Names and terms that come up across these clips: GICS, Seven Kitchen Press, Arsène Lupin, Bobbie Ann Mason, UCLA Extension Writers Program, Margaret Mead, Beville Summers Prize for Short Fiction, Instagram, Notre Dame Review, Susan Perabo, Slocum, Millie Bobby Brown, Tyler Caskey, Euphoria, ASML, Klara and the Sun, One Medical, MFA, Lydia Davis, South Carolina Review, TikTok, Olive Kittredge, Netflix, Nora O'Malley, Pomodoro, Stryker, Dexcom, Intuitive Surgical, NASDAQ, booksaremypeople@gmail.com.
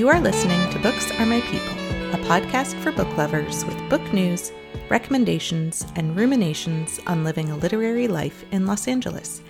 You are listening to Books Are My People, a podcast for book lovers with book news, recommendations, and ruminations on living a literary life in Los Angeles.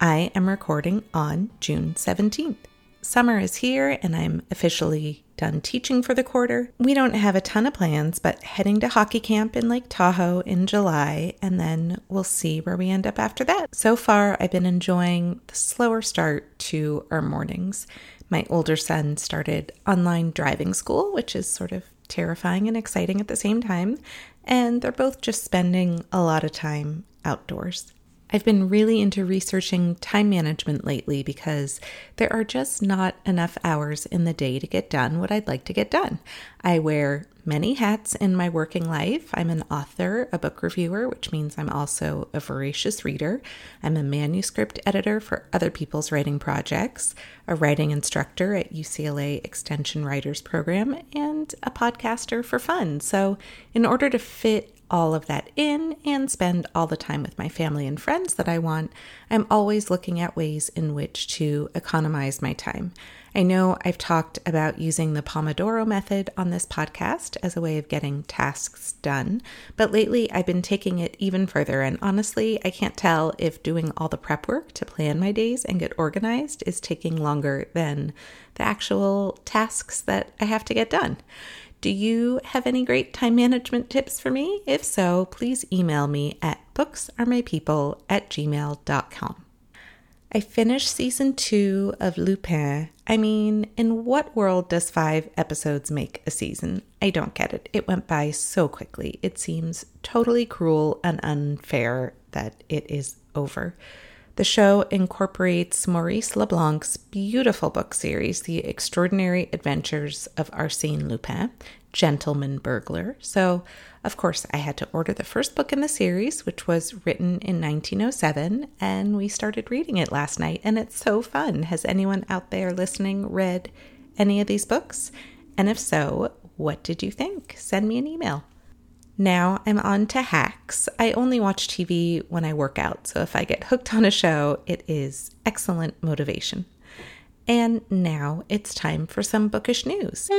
I am recording on June 17th. Summer is here and I'm officially done teaching for the quarter. We don't have a ton of plans, but heading to hockey camp in Lake Tahoe in July, and then we'll see where we end up after that. So far, I've been enjoying the slower start to our mornings. My older son started online driving school, which is sort of terrifying and exciting at the same time, and they're both just spending a lot of time outdoors. I've been really into researching time management lately because there are just not enough hours in the day to get done what I'd like to get done. I wear many hats in my working life. I'm an author, a book reviewer, which means I'm also a voracious reader. I'm a manuscript editor for other people's writing projects, a writing instructor at UCLA Extension Writers Program, and a podcaster for fun. So in order to fit all of that in and spend all the time with my family and friends that I want, I'm always looking at ways in which to economize my time. I know I've talked about using the Pomodoro method on this podcast as a way of getting tasks done, but lately I've been taking it even further, and honestly, I can't tell if doing all the prep work to plan my days and get organized is taking longer than the actual tasks that I have to get done. Do you have any great time management tips for me? If so, please email me at booksaremypeople@gmail.com. I finished season 2 of Lupin. I mean, in what world does 5 episodes make a season? I don't get it. It went by so quickly. It seems totally cruel and unfair that it is over. The show incorporates Maurice LeBlanc's beautiful book series, The Extraordinary Adventures of Arsène Lupin, Gentleman Burglar. So, of course, I had to order the first book in the series, which was written in 1907, and we started reading it last night, and it's so fun. Has anyone out there listening read any of these books? And if so, what did you think? Send me an email. Now I'm on to hacks. I only watch TV when I work out, so if I get hooked on a show, it is excellent motivation. And now it's time for some bookish news.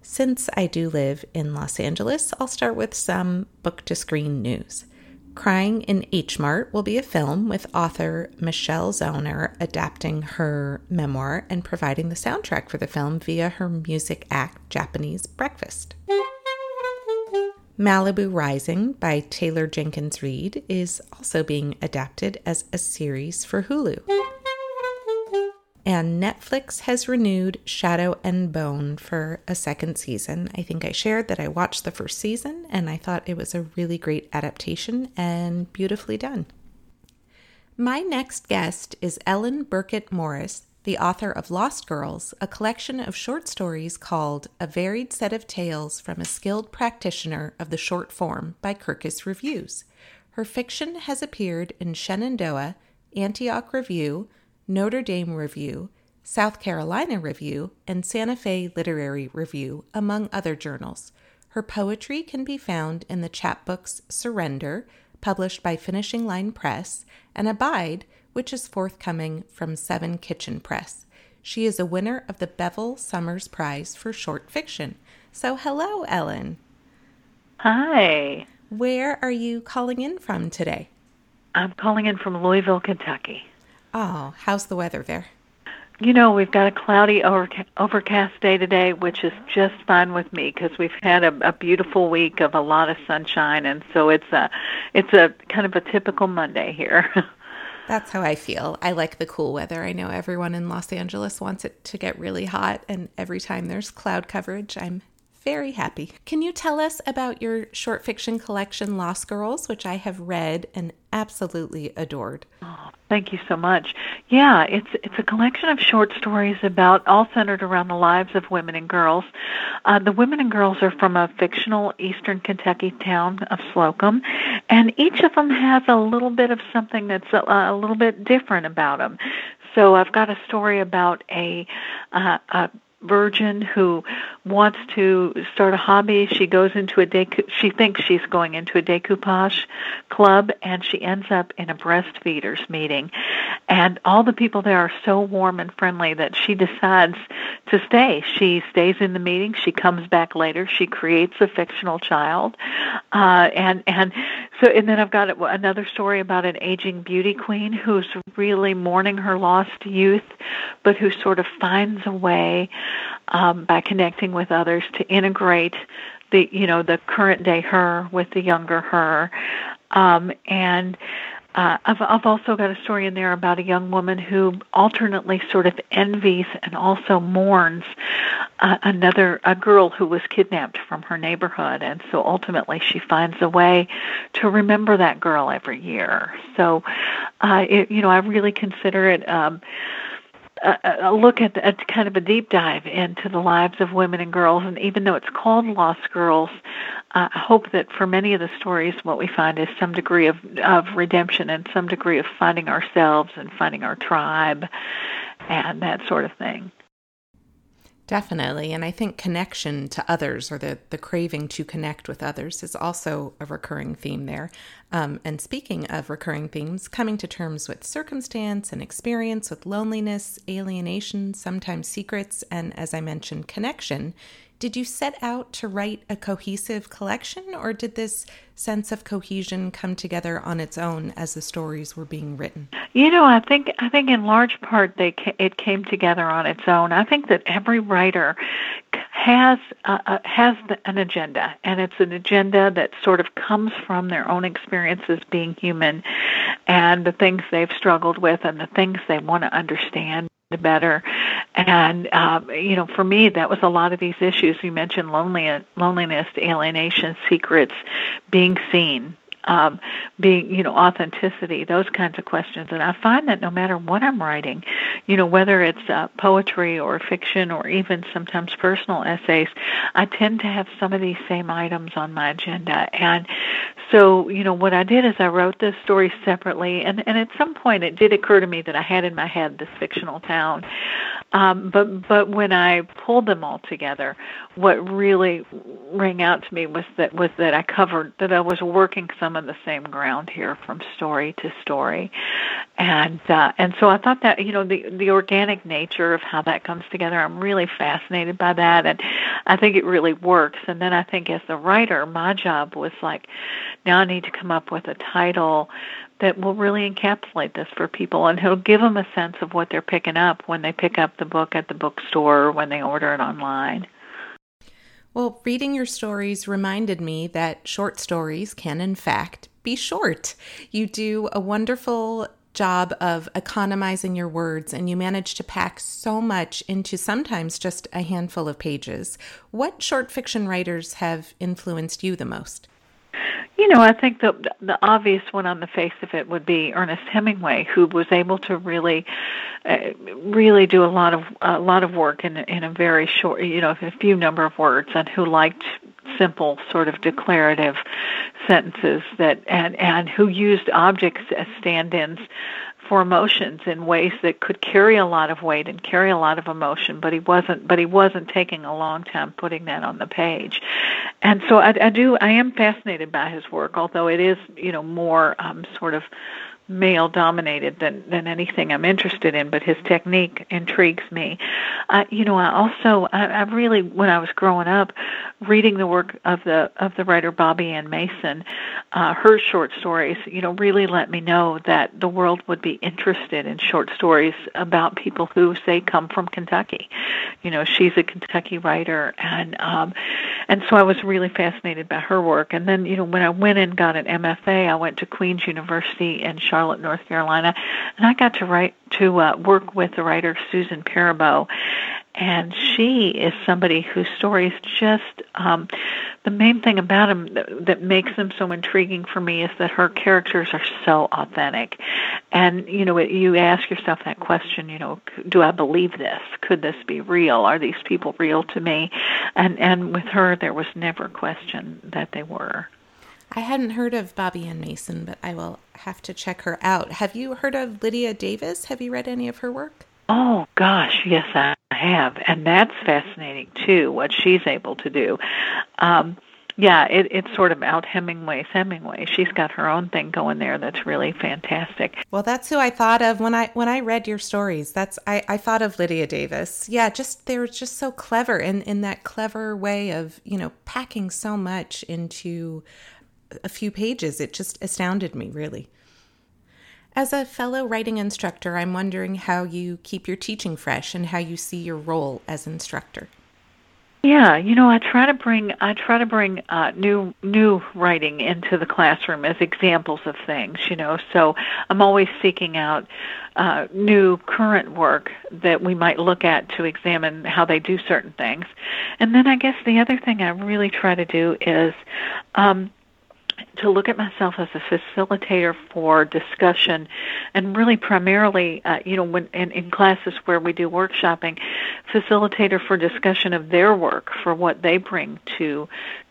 Since I do live in Los Angeles, I'll start with some book-to-screen news. Crying in H Mart will be a film with author Michelle Zauner adapting her memoir and providing the soundtrack for the film via her music act Japanese Breakfast. Malibu Rising by Taylor Jenkins Reid is also being adapted as a series for Hulu. And Netflix has renewed Shadow and Bone for a second season. I think I shared that I watched the first season and I thought it was a really great adaptation and beautifully done. My next guest is Ellen Birkett Morris, the author of Lost Girls, a collection of short stories called A Varied Set of Tales from a Skilled Practitioner of the Short Form by Kirkus Reviews. Her fiction has appeared in Shenandoah, Antioch Review, Notre Dame Review, South Carolina Review, and Santa Fe Literary Review, among other journals. Her poetry can be found in the chapbooks Surrender, published by Finishing Line Press, and Abide, which is forthcoming from Seven Kitchen Press. She is a winner of the Beville Summers Prize for Short Fiction. So hello, Ellen. Hi. Where are you calling in from today? I'm calling in from Louisville, Kentucky. Oh, how's the weather there? You know, we've got a cloudy, overcast day today, which is just fine with me because we've had a beautiful week of a lot of sunshine, and so it's a kind of a typical Monday here. That's how I feel. I like the cool weather. I know everyone in Los Angeles wants it to get really hot, and every time there's cloud coverage, I'm very happy. Can you tell us about your short fiction collection, Lost Girls, which I have read and absolutely adored? Oh, thank you so much. Yeah, it's a collection of short stories about all centered around the lives of women and girls. The women and girls are from a fictional eastern Kentucky town of Slocum, and each of them has a little bit of something that's a little bit different about them. So I've got a story about a virgin who wants to start a hobby. She goes into a she thinks she's going into a decoupage club, and she ends up in a breastfeeders meeting. And all the people there are so warm and friendly that she decides to stay. She stays in the meeting. She comes back later. She creates a fictional child, and then I've got another story about an aging beauty queen who's really mourning her lost youth, but who sort of finds a way by connecting with others to integrate the current day her with the younger her, I've also got a story in there about a young woman who alternately sort of envies and also mourns a girl who was kidnapped from her neighborhood, and so ultimately she finds a way to remember that girl every year. So, I really consider it a look at kind of a deep dive into the lives of women and girls. And even though it's called Lost Girls, I hope that for many of the stories, what we find is some degree of redemption and some degree of finding ourselves and finding our tribe and that sort of thing. Definitely. And I think connection to others, or the craving to connect with others, is also a recurring theme there. And speaking of recurring themes, coming to terms with circumstance and experience with loneliness, alienation, sometimes secrets, and, as I mentioned, connection. Did you set out to write a cohesive collection, or did this sense of cohesion come together on its own as the stories were being written? I think in large part it came together on its own. I think that every writer has an agenda, and it's an agenda that sort of comes from their own experiences being human, and the things they've struggled with, and the things they want to understand better. And, for me, that was a lot of these issues. You mentioned loneliness, alienation, secrets, being seen, authenticity, those kinds of questions. And I find that no matter what I'm writing, whether it's poetry or fiction or even sometimes personal essays, I tend to have some of these same items on my agenda. And so, what I did is I wrote this story separately, and at some point it did occur to me that I had in my head this fictional town. But when I pulled them all together, what really rang out to me was that I covered, that I was working some of the same ground here from story to story. And so I thought that, the organic nature of how that comes together, I'm really fascinated by that. And I think it really works. And then I think as the writer, my job was like, now I need to come up with a title that will really encapsulate this for people, and he'll give them a sense of what they're picking up when they pick up the book at the bookstore or when they order it online. Well, reading your stories reminded me that short stories can, in fact, be short. You do a wonderful job of economizing your words, and you manage to pack so much into sometimes just a handful of pages. What short fiction writers have influenced you the most? I think the obvious one on the face of it would be Ernest Hemingway, who was able to really do a lot of work in a very short, a few number of words, and who liked simple sort of declarative sentences and who used objects as stand-ins for emotions in ways that could carry a lot of weight and carry a lot of emotion, but he wasn't taking a long time putting that on the page. And so I am fascinated by his work, although it is, more sort of male dominated than anything I'm interested in, but his technique intrigues me. I really, when I was growing up, reading the work of the writer Bobbie Ann Mason, her short stories, really let me know that the world would be interested in short stories about people who, say, come from Kentucky. She's a Kentucky writer, and so I was really fascinated by her work. And then, when I went and got an MFA, I went to Queens University in Charlotte, North Carolina, and I got to work with the writer Susan Perabo, and she is somebody whose stories just, the main thing about them that makes them so intriguing for me is that her characters are so authentic. And, you ask yourself that question, do I believe this? Could this be real? Are these people real to me? And with her, there was never question that they were. I hadn't heard of Bobbie Ann Mason, but I will have to check her out. Have you heard of Lydia Davis? Have you read any of her work? Oh, gosh, yes, I have. And that's fascinating, too, what she's able to do. Yeah, it's sort of out Hemingway's Hemingway. She's got her own thing going there that's really fantastic. Well, that's who I thought of when I read your stories. That's I thought of Lydia Davis. Yeah, just they were just so clever in that clever way of, you know, packing so much into a few pages. It just astounded me, really. As a fellow writing instructor, I'm wondering how you keep your teaching fresh and how you see your role as instructor. Yeah, you know, I try to bring new writing into the classroom as examples of things, you know. So I'm always seeking out new current work that we might look at to examine how they do certain things. And then I guess the other thing I really try to do is to look at myself as a facilitator for discussion, and really primarily, you know, when in classes where we do workshopping, facilitator for discussion of their work, for what they bring to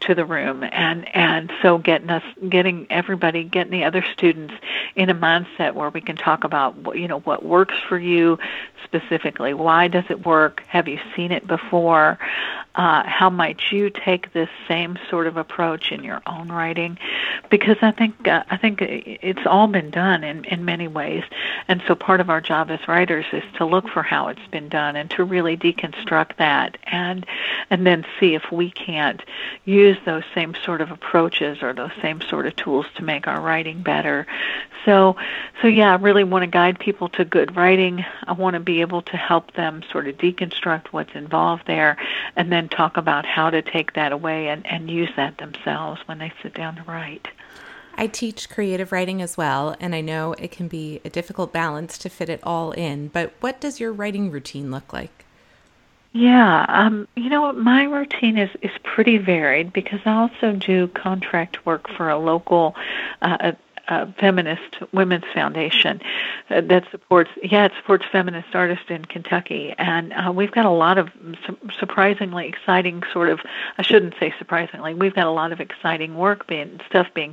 the room, and so getting the other students in a mindset where we can talk about, you know, what works for you specifically, why does it work, have you seen it before, how might you take this same sort of approach in your own writing. Because I think it's all been done in many ways, and so part of our job as writers is to look for how it's been done and to really deconstruct that, and then see if we can't use those same sort of approaches or those same sort of tools to make our writing better. So yeah, I really want to guide people to good writing. I want to be able to help them sort of deconstruct what's involved there, and then talk about how to take that away and use that themselves when they sit down to write. I teach creative writing as well, and I know it can be a difficult balance to fit it all in, but what does your writing routine look like? Yeah, you know, my routine is pretty varied, because I also do contract work for a local feminist women's foundation that supports feminist artists in Kentucky, and we've got a lot of exciting work being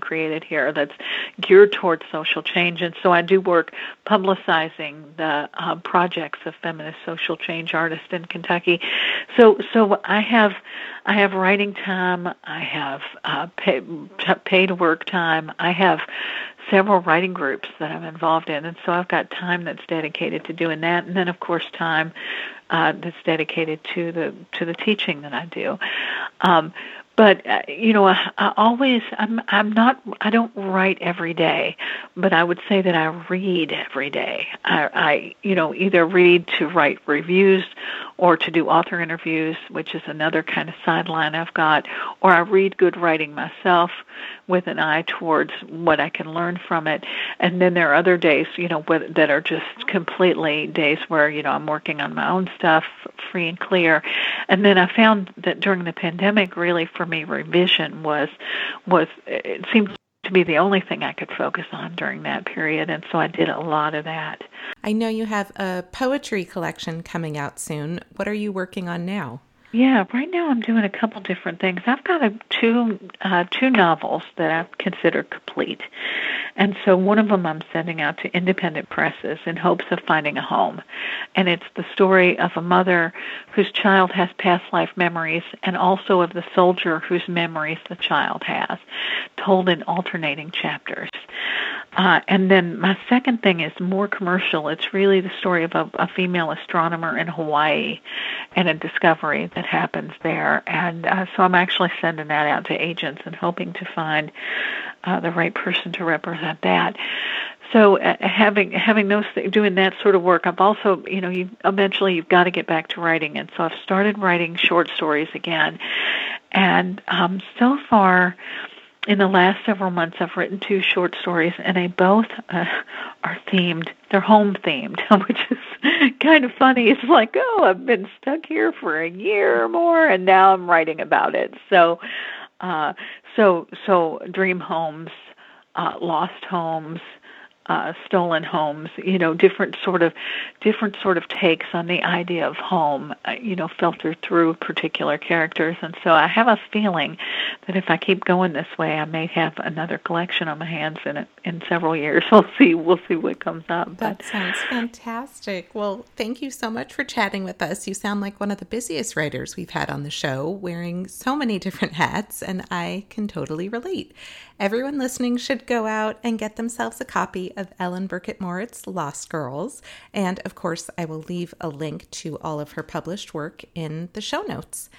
created here that's geared towards social change, and so I do work publicizing the projects of feminist social change artists in Kentucky. So I have writing time, I have paid work time, I have several writing groups that I'm involved in, and so I've got time that's dedicated to doing that, and then of course time that's dedicated to the teaching that I do. But you know, I don't write every day, but I would say that I read every day. I you know, either read to write reviews or to do author interviews, which is another kind of sideline I've got, or I read good writing myself with an eye towards what I can learn from it. And then there are other days, you know, that are just completely days where, you know, I'm working on my own stuff, free and clear. And then I found that during the pandemic, really for me, revision was it seemed to be the only thing I could focus on during that period, and so I did a lot of that. I know you have a poetry collection coming out soon. What are you working on now? Yeah, right now I'm doing a couple different things. I've got two novels that I've considered complete, and so one of them I'm sending out to independent presses in hopes of finding a home, and it's the story of a mother whose child has past life memories, and also of the soldier whose memories the child has, told in alternating chapters. And then my second thing is more commercial. It's really the story of a female astronomer in Hawaii and a discovery that happens there. And so I'm actually sending that out to agents and hoping to find the right person to represent that. So having those things, doing that sort of work, I've also, you know, eventually you've got to get back to writing. And so I've started writing short stories again. And so far, in the last several months, I've written two short stories, and they both are themed. They're home-themed, which is kind of funny. It's like, oh, I've been stuck here for a year or more, and now I'm writing about it. So dream homes, lost homes, stolen homes, you know, different sort of takes on the idea of home, you know, filtered through particular characters. And so I have a feeling that if I keep going this way, I may have another collection on my hands in several years. We'll see what comes up. That sounds fantastic. Well, thank you so much for chatting with us. You sound like one of the busiest writers we've had on the show, wearing so many different hats, and I can totally relate. Everyone listening should go out and get themselves a copy of Ellen Birkett Morris' Lost Girls. And of course, I will leave a link to all of her published work in the show notes.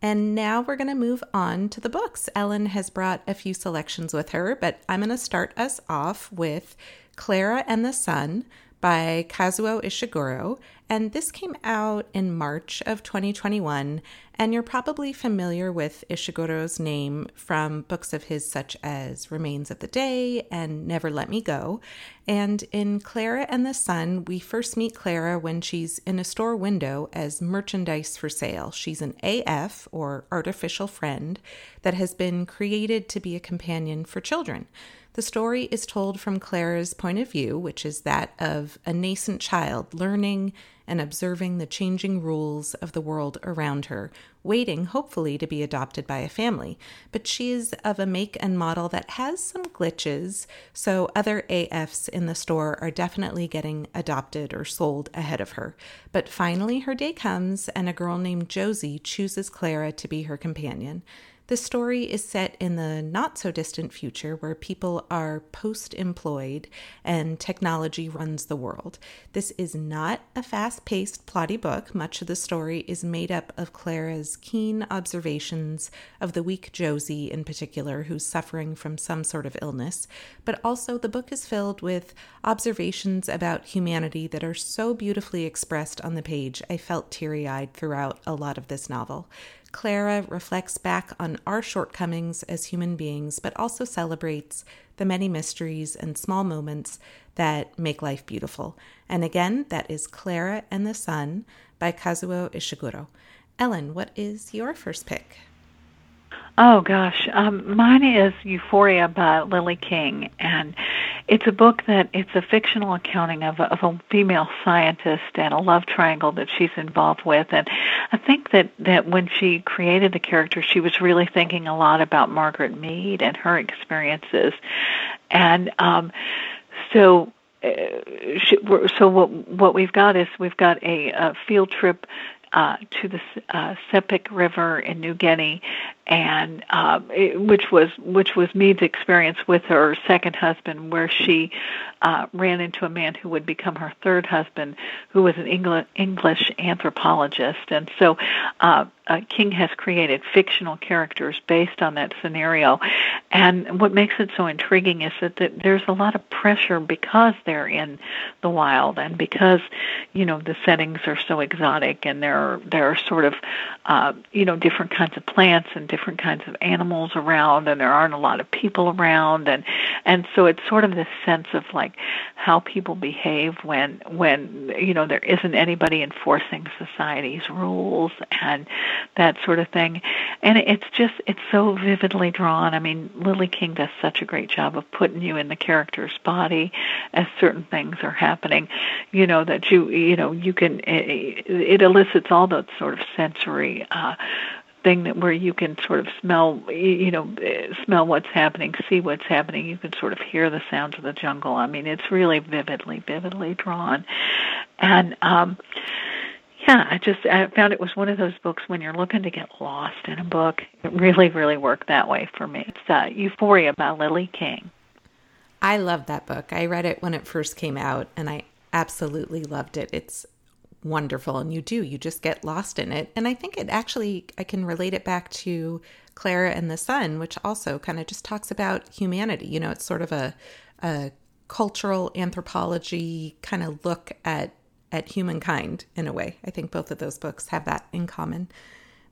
And now we're going to move on to the books. Ellen has brought a few selections with her, but I'm going to start us off with Klara and the Sun by Kazuo Ishiguro. And this came out in March of 2021, and you're probably familiar with Ishiguro's name from books of his such as Remains of the Day and Never Let Me Go. And in Klara and the Sun, we first meet Klara when she's in a store window as merchandise for sale. She's an AF, or artificial friend, that has been created to be a companion for children. The story is told from Klara's point of view, which is that of a nascent child learning and observing the changing rules of the world around her, waiting, hopefully, to be adopted by a family. But she is of a make and model that has some glitches, so other AFs in the store are definitely getting adopted or sold ahead of her. But finally, her day comes, and a girl named Josie chooses Klara to be her companion. The story is set in the not-so-distant future where people are post-employed and technology runs the world. This is not a fast-paced, plotty book. Much of the story is made up of Klara's keen observations of the weak Josie in particular, who's suffering from some sort of illness, but also the book is filled with observations about humanity that are so beautifully expressed on the page. I felt teary-eyed throughout a lot of this novel. Klara reflects back on our shortcomings as human beings, but also celebrates the many mysteries and small moments that make life beautiful. And again, that is Klara and the Sun by Kazuo Ishiguro. Ellen, what is your first pick? Oh, gosh. Mine is Euphoria by Lily King, and it's a book that it's a fictional accounting of a female scientist and a love triangle that she's involved with. And I think that when she created the character, she was really thinking a lot about Margaret Mead and her experiences. And so what we've got is we've got a field trip to the Sepik River in New Guinea, and which was Mead's experience with her second husband, where she ran into a man who would become her third husband, who was an English anthropologist. And so King has created fictional characters based on that scenario. And what makes it so intriguing is that there's a lot of pressure because they're in the wild and because, you know, the settings are so exotic, and there are sort of, you know, different kinds of plants and different kinds of animals around, and there aren't a lot of people around, and so it's sort of this sense of like how people behave when you know there isn't anybody enforcing society's rules and that sort of thing. And it's so vividly drawn. I mean, Lily King does such a great job of putting you in the character's body as certain things are happening, you know, that it elicits all that sort of sensory thing that where you can sort of smell what's happening, see what's happening. You can sort of hear the sounds of the jungle. I mean, it's really vividly drawn. And I found it was one of those books when you're looking to get lost in a book. It really, really worked that way for me. It's Euphoria by Lily King. I love that book. I read it when it first came out, and I absolutely loved it. It's wonderful, and you just get lost in it. And I think I can relate it back to Klara and the Sun, which also kind of just talks about humanity. You know, it's sort of a cultural anthropology kind of look at humankind in a way. I think both of those books have that in common.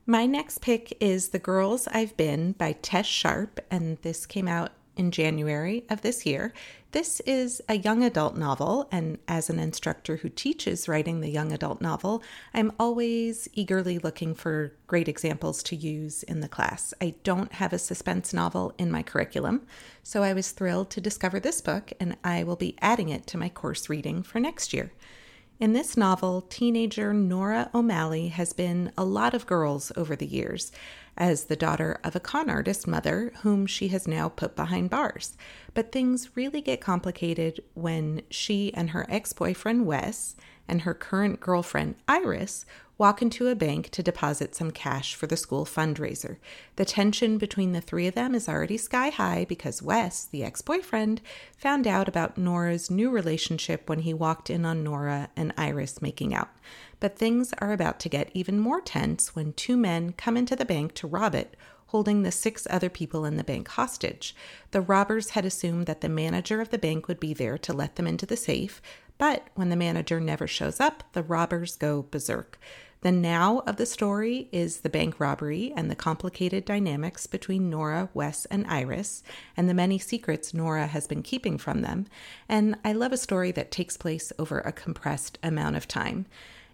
My next pick is The Girls I've Been by Tess Sharpe, and this came out in January of this year. This is a young adult novel, and as an instructor who teaches writing the young adult novel, I'm always eagerly looking for great examples to use in the class. I don't have a suspense novel in my curriculum, so I was thrilled to discover this book, and I will be adding it to my course reading for next year. In this novel, teenager Nora O'Malley has been a lot of girls over the years, as the daughter of a con artist mother whom she has now put behind bars. But things really get complicated when she and her ex-boyfriend Wes and her current girlfriend Iris walk into a bank to deposit some cash for the school fundraiser. The tension between the three of them is already sky high because Wes, the ex-boyfriend, found out about Nora's new relationship when he walked in on Nora and Iris making out. But things are about to get even more tense when two men come into the bank to rob it, holding the six other people in the bank hostage. The robbers had assumed that the manager of the bank would be there to let them into the safe, but when the manager never shows up, the robbers go berserk. The now of the story is the bank robbery and the complicated dynamics between Nora, Wes, and Iris, and the many secrets Nora has been keeping from them. And I love a story that takes place over a compressed amount of time.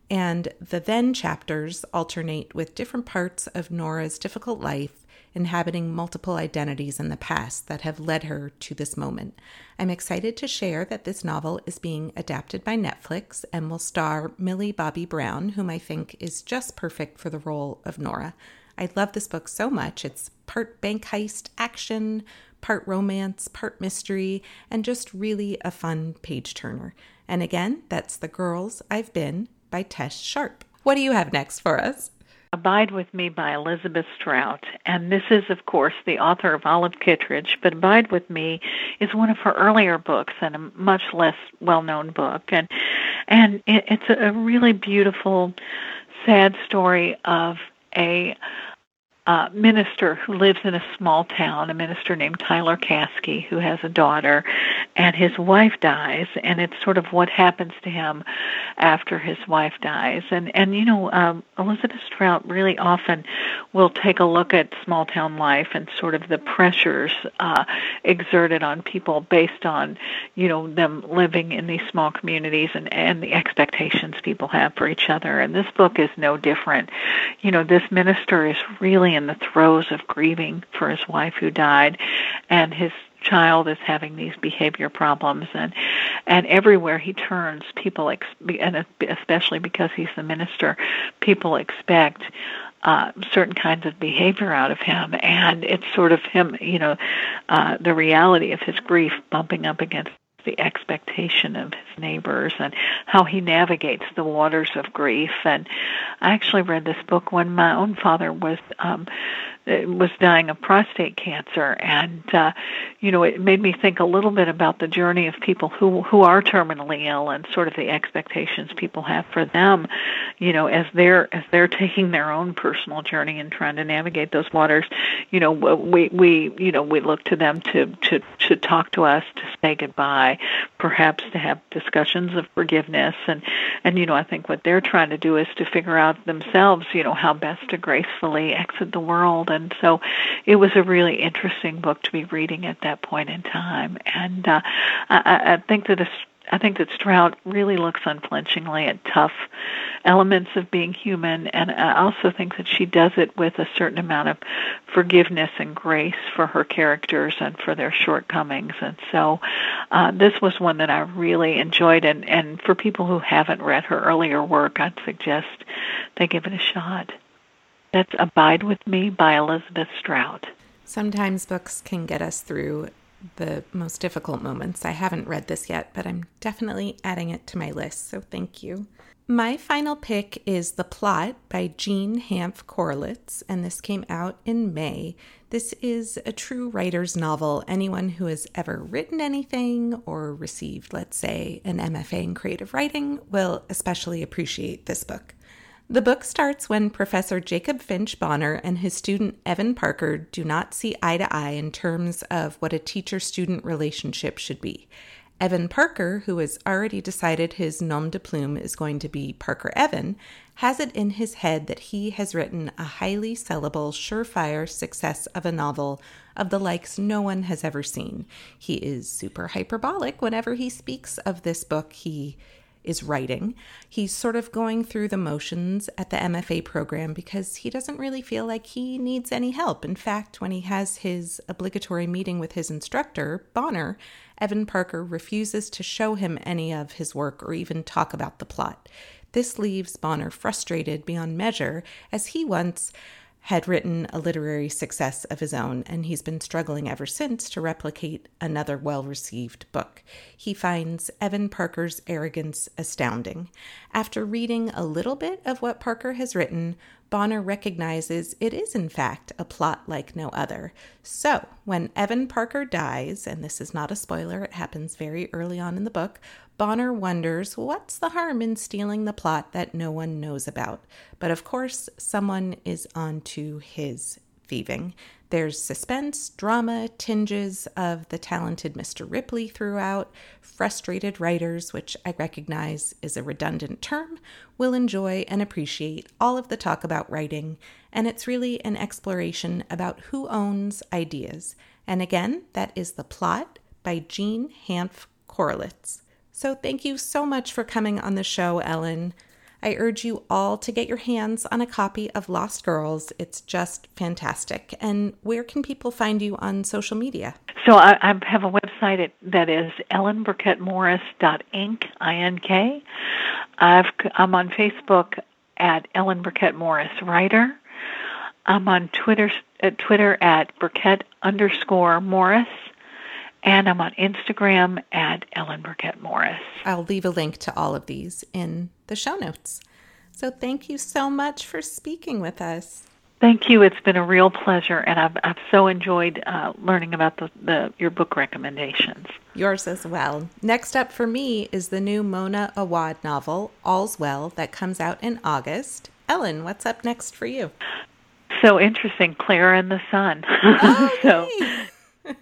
And the then chapters alternate with different parts of Nora's difficult life, inhabiting multiple identities in the past that have led her to this moment. I'm excited to share that this novel is being adapted by Netflix and will star Millie Bobby Brown, whom I think is just perfect for the role of Nora. I love this book so much. It's part bank heist action, part romance, part mystery, and just really a fun page turner. And again, that's The Girls I've Been by Tess Sharpe. What do you have next for us? Abide With Me by Elizabeth Strout, and this is, of course, the author of Olive Kittredge, but Abide With Me is one of her earlier books and a much less well-known book, and it's a really beautiful, sad story of a minister who lives in a small town, a minister named Tyler Caskey, who has a daughter, and his wife dies, and it's sort of what happens to him after his wife dies. And you know, Elizabeth Strout really often will take a look at small-town life and sort of the pressures exerted on people based on, you know, them living in these small communities and the expectations people have for each other. And this book is no different. You know, this minister is really in the throes of grieving for his wife who died, and his child is having these behavior problems, and everywhere he turns, people and especially because he's the minister, people expect certain kinds of behavior out of him, and it's sort of him, you know, the reality of his grief bumping up against the expectation of his neighbors and how he navigates the waters of grief. And I actually read this book when my own father was dying of prostate cancer, and you know, it made me think a little bit about the journey of people who are terminally ill and sort of the expectations people have for them, you know, as they're taking their own personal journey and trying to navigate those waters. You know, we look to them to talk to us, to say goodbye, perhaps to have discussions of forgiveness, and you know, I think what they're trying to do is to figure out themselves, you know, how best to gracefully exit the world. And so it was a really interesting book to be reading at that point in time, and I think that Strout really looks unflinchingly at tough elements of being human, and I also think that she does it with a certain amount of forgiveness and grace for her characters and for their shortcomings. And so this was one that I really enjoyed, and for people who haven't read her earlier work, I'd suggest they give it a shot. That's Abide With Me by Elizabeth Strout. Sometimes books can get us through the most difficult moments. I haven't read this yet, but I'm definitely adding it to my list, so thank you. My final pick is The Plot by Jean Hanff Korelitz, and this came out in May. This is a true writer's novel. Anyone who has ever written anything or received, let's say, an MFA in creative writing will especially appreciate this book. The book starts when Professor Jacob Finch Bonner and his student Evan Parker do not see eye to eye in terms of what a teacher-student relationship should be. Evan Parker, who has already decided his nom de plume is going to be Parker Evan, has it in his head that he has written a highly sellable, surefire success of a novel of the likes no one has ever seen. He is super hyperbolic whenever he speaks of this book he is writing. He's sort of going through the motions at the MFA program because he doesn't really feel like he needs any help. In fact, when he has his obligatory meeting with his instructor, Bonner, Evan Parker refuses to show him any of his work or even talk about the plot. This leaves Bonner frustrated beyond measure, as he once had written a literary success of his own, and he's been struggling ever since to replicate another well-received book. He finds Evan Parker's arrogance astounding. After reading a little bit of what Parker has written, Bonner recognizes it is, in fact, a plot like no other. So, when Evan Parker dies, and this is not a spoiler, it happens very early on in the book, Bonner wonders what's the harm in stealing the plot that no one knows about. But of course, someone is onto his thieving. There's suspense, drama, tinges of the talented Mr. Ripley throughout. Frustrated writers, which I recognize is a redundant term, will enjoy and appreciate all of the talk about writing, and it's really an exploration about who owns ideas. And again, that is The Plot by Jean Hanff Korelitz. So thank you so much for coming on the show, Ellen. I urge you all to get your hands on a copy of Lost Girls. It's just fantastic. And where can people find you on social media? So I have a website that is ellenbirkettmorris.ink. I'm on Facebook at Ellen Birkett Morris Writer. I'm on Twitter at Birkett_Morris. And I'm on Instagram at Ellen Birkett Morris. I'll leave a link to all of these in the show notes. So thank you so much for speaking with us. Thank you. It's been a real pleasure, and I've so enjoyed learning about your book recommendations. Yours as well. Next up for me is the new Mona Awad novel, All's Well, that comes out in August. Ellen, what's up next for you? So interesting, Klara and the Sun. Oh, so, hey.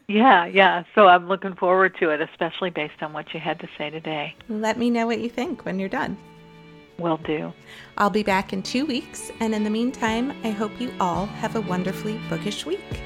Yeah. So I'm looking forward to it, especially based on what you had to say today. Let me know what you think when you're done. Will do. I'll be back in 2 weeks, and in the meantime, I hope you all have a wonderfully bookish week.